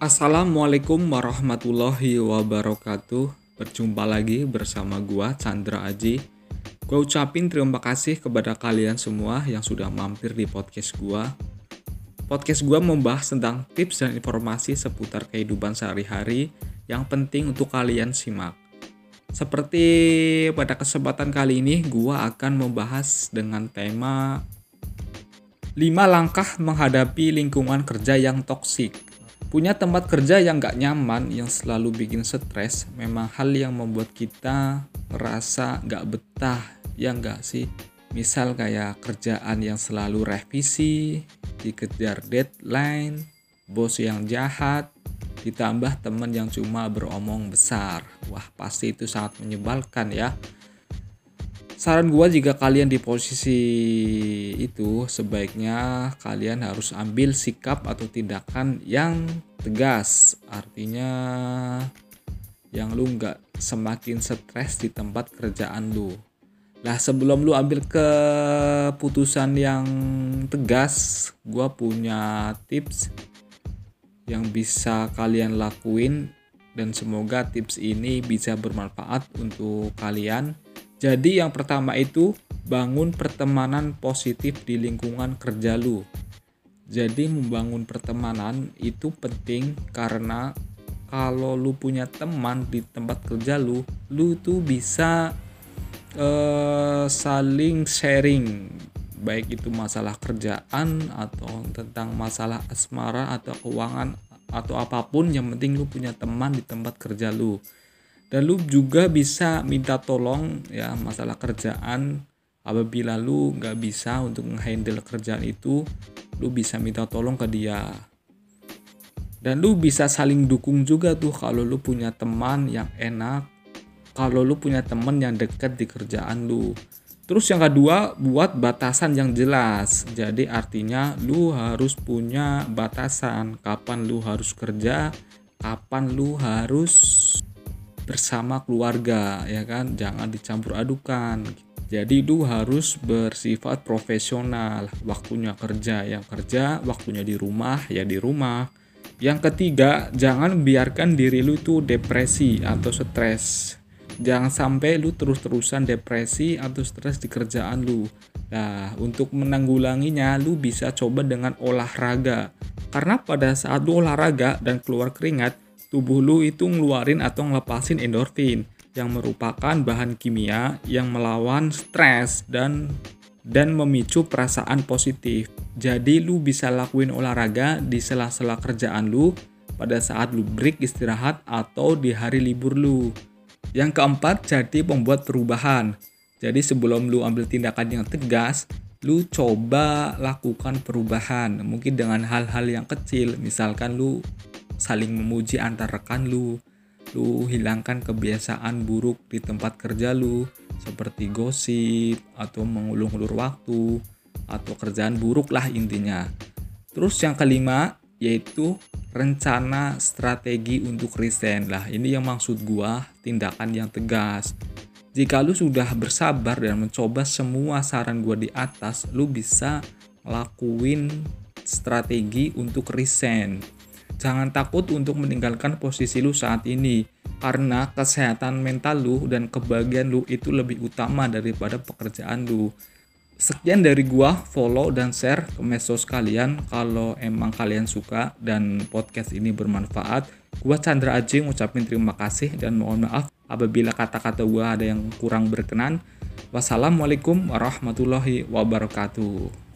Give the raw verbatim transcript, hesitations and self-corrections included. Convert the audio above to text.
Assalamualaikum warahmatullahi wabarakatuh. Berjumpa lagi bersama gua Chandra Aji. Gua ucapin terima kasih kepada kalian semua yang sudah mampir di podcast gua. Podcast gua membahas tentang tips dan informasi seputar kehidupan sehari-hari yang penting untuk kalian simak. Seperti pada kesempatan kali ini, gua akan membahas dengan tema lima langkah menghadapi lingkungan kerja yang toksik. Punya tempat kerja yang gak nyaman, yang selalu bikin stres, memang hal yang membuat kita merasa gak betah, ya gak sih? Misal kayak kerjaan yang selalu revisi, dikejar deadline, bos yang jahat, ditambah teman yang cuma beromong besar. Wah, pasti itu sangat menyebalkan ya. Saran gua, jika kalian di posisi itu, sebaiknya kalian harus ambil sikap atau tindakan yang tegas. Artinya, yang lu nggak semakin stres di tempat kerjaan lu. Lah, sebelum lu ambil keputusan yang tegas, gua punya tips yang bisa kalian lakuin, dan semoga tips ini bisa bermanfaat untuk kalian. Jadi yang pertama itu, bangun pertemanan positif di lingkungan kerja lu. Jadi membangun pertemanan itu penting, karena kalau lu punya teman di tempat kerja lu, lu tuh bisa eh, saling sharing. Baik itu masalah kerjaan atau tentang masalah asmara atau keuangan atau apapun, yang penting lu punya teman di tempat kerja lu. Dan lu juga bisa minta tolong ya masalah kerjaan. Apabila lu nggak bisa untuk ngehandle kerjaan itu, lu bisa minta tolong ke dia. Dan lu bisa saling dukung juga tuh kalau lu punya teman yang enak, kalau lu punya teman yang dekat di kerjaan lu. Terus yang kedua, buat batasan yang jelas. Jadi artinya lu harus punya batasan, kapan lu harus kerja, kapan lu harus bersama keluarga, ya kan, jangan dicampur adukan. Jadi lu harus bersifat profesional, waktunya kerja yang kerja, waktunya di rumah ya di rumah. Yang ketiga, jangan biarkan diri lu tuh depresi atau stres. Jangan sampai lu terus-terusan depresi atau stres di kerjaan lu. Nah, untuk menanggulanginya lu bisa coba dengan olahraga, karena pada saat lu olahraga dan keluar keringat, tubuh lu itu ngeluarin atau ngelepasin endorfin yang merupakan bahan kimia yang melawan stres dan dan memicu perasaan positif. Jadi lu bisa lakuin olahraga di sela-sela kerjaan lu, pada saat lu break istirahat atau di hari libur lu. Yang keempat, jadi pembuat perubahan. Jadi sebelum lu ambil tindakan yang tegas, lu coba lakukan perubahan. Mungkin dengan hal-hal yang kecil, misalkan lu saling memuji antar rekan lu, lu hilangkan kebiasaan buruk di tempat kerja lu, seperti gosip atau mengulur-ulur waktu atau kerjaan buruk lah intinya. Terus yang kelima, yaitu rencana strategi untuk resign. Lah, ini yang maksud gua tindakan yang tegas. Jika lu sudah bersabar dan mencoba semua saran gua di atas, lu bisa lakuin strategi untuk resign. Jangan takut untuk meninggalkan posisi lu saat ini, karena kesehatan mental lu dan kebahagiaan lu itu lebih utama daripada pekerjaan lu. Sekian dari gua, follow dan share ke medsos kalian kalau emang kalian suka dan podcast ini bermanfaat. Gua Chandra Aji ngucapin terima kasih dan mohon maaf apabila kata-kata gua ada yang kurang berkenan. Wassalamualaikum warahmatullahi wabarakatuh.